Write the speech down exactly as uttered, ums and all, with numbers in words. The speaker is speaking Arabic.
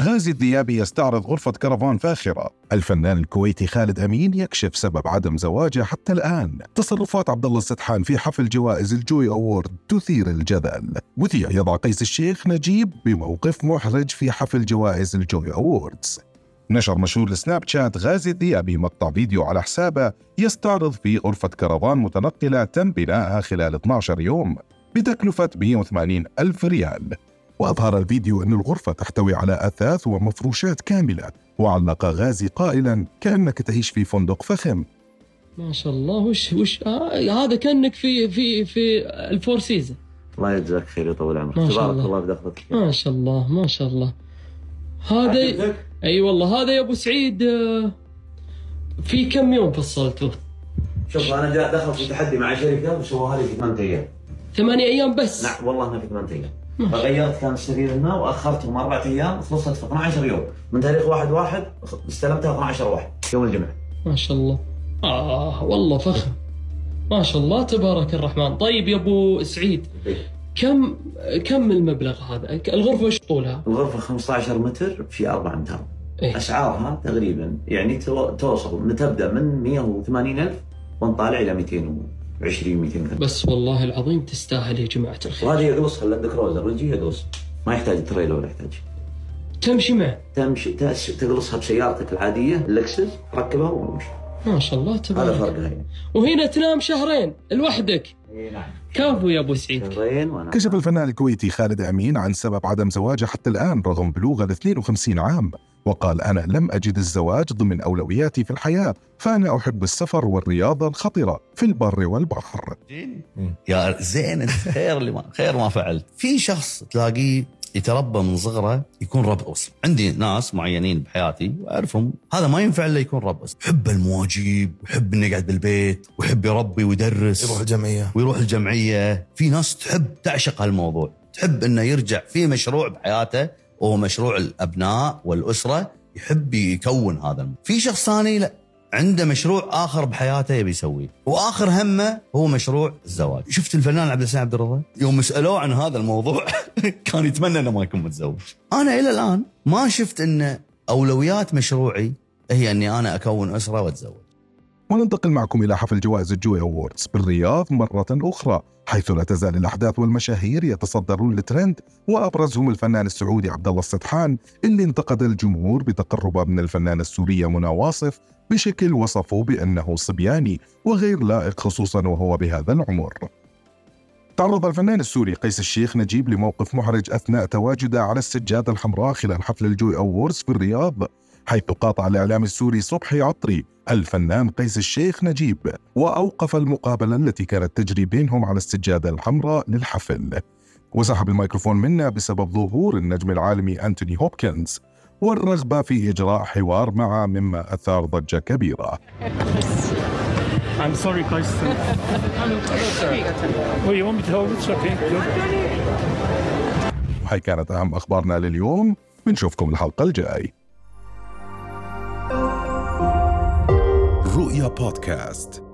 غازي الذيابي يستعرض غرفة كرفان فاخرة. الفنان الكويتي خالد أمين يكشف سبب عدم زواجه حتى الآن. تصرفات عبدالله السدحان في حفل جوائز الجوي أوورد تثير الجدل. وثيق يضع قيس الشيخ نجيب بموقف محرج في حفل جوائز الجوي أووردز. نشر مشهور السناب شات غازي الذيابي مقطع فيديو على حسابه يستعرض في غرفة كرفان متنقلة تم بنائها خلال اثني عشر يوم بتكلفة مئة وثمانين ألف ريال. وأظهر الفيديو أن الغرفة تحتوي على أثاث ومفروشات كاملة، وعلق غازي قائلا: كأنك تعيش في فندق فخم. ما شاء الله، وش وش آه هذا كأنك في في في الفور سيزن. الله يجزاك خير ويطول عمرك، تبارك الله بدخلك. ما شاء الله ما شاء الله، هذا ي... أي والله هذا يا أبو سعيد. في كم يوم فصلته؟ شوف أنا جاء دخل في تحدي مع شركة وسووها لي في ثمانية أيام. ثمانية أيام بس؟ نعم والله ما في ثمانية أيام. فغيرت كان السرير هنا وأخرتهم أربعة أيام، خلصت في اثني عشر يوم من تاريخ واحد واحد استلمتها اثني عشر واحد يوم الجمعة. ما شاء الله، آه والله فخم، ما شاء الله تبارك الرحمن. طيب يا أبو سعيد، كم كم المبلغ هذا؟ الغرفة وش طولها؟ الغرفة خمسة عشر متر في أربعة أمتار. إيه؟ أسعارها تقريبا يعني توصل تبدأ من مئة وثمانين ألف ونطالع إلى مئتين وعشرين مئتين. بس والله العظيم تستاهل يا جماعة الخير. وهذه يدوس خلى الدكروزر ويجي يدوس، ما يحتاج تريلر ولا يحتاج. تمشي معه؟ تمشي تقلصها بسيارتك العادية اللكسس، ركبها ومشي. ما شاء الله تبارك. هذا فرق هين. وهنا تنام شهرين لوحدك. كافو يا أبو سعيد. كشف الفنان الكويتي خالد أمين عن سبب عدم زواجه حتى الآن رغم بلوغه ل اثنين وخمسين عام، وقال: أنا لم أجد الزواج ضمن أولوياتي في الحياة، فأنا أحب السفر والرياضة الخطرة في البر والبحر. يا زين خير اللي ما خير ما فعلت. في شخص تلاقيه يتربى من صغره يكون ربوس. عندي ناس معينين بحياتي وأعرفهم هذا ما ينفع إلا يكون ربوس، يحب المواجيب ويحب إنه يقعد بالبيت ويحب يربي ويدرس، يروح الجمعية ويروح الجمعية. في ناس تحب تعشق هالموضوع، تحب إنه يرجع في مشروع بحياته وهو مشروع الأبناء والأسرة، يحب يكون هذا. في شخص ثاني لا، عنده مشروع آخر بحياته يبي يسويه، وآخر همه هو مشروع الزواج. شفت الفنان عبدالسلام عبدالرضا يوم مسألوه عن هذا الموضوع كان يتمنى أنه ما يكون متزوج. أنا إلى الآن ما شفت أن أولويات مشروعي هي أني أنا أكون أسرة وأتزوج. وننتقل معكم إلى حفل جوائز الجوي أووردز بالرياض مرة أخرى، حيث لا تزال الأحداث والمشاهير يتصدرون الترند، وأبرزهم الفنان السعودي عبدالله السدحان اللي انتقد الجمهور بتقربه من الفنانة السورية منى واصف بشكل وصفه بأنه صبياني وغير لائق، خصوصاً وهو بهذا العمر. تعرض الفنان السوري قيس الشيخ نجيب لموقف محرج أثناء تواجده على السجادة الحمراء خلال حفل الجوي أووردز في الرياض، حيث قاطع الإعلام السوري صبحي عطري الفنان قيس الشيخ نجيب وأوقف المقابلة التي كانت تجري بينهم على السجادة الحمراء للحفل، وسحب الميكروفون منه بسبب ظهور النجم العالمي أنتوني هوبكنز والرغبة في إجراء حوار معه، مما أثار ضجة كبيرة. I'm sorry, guys. Well, you want me to hold it? Okay. وهي كانت أهم أخبارنا لليوم، بنشوفكم الحلقة الجاي. رؤيا بودكاست.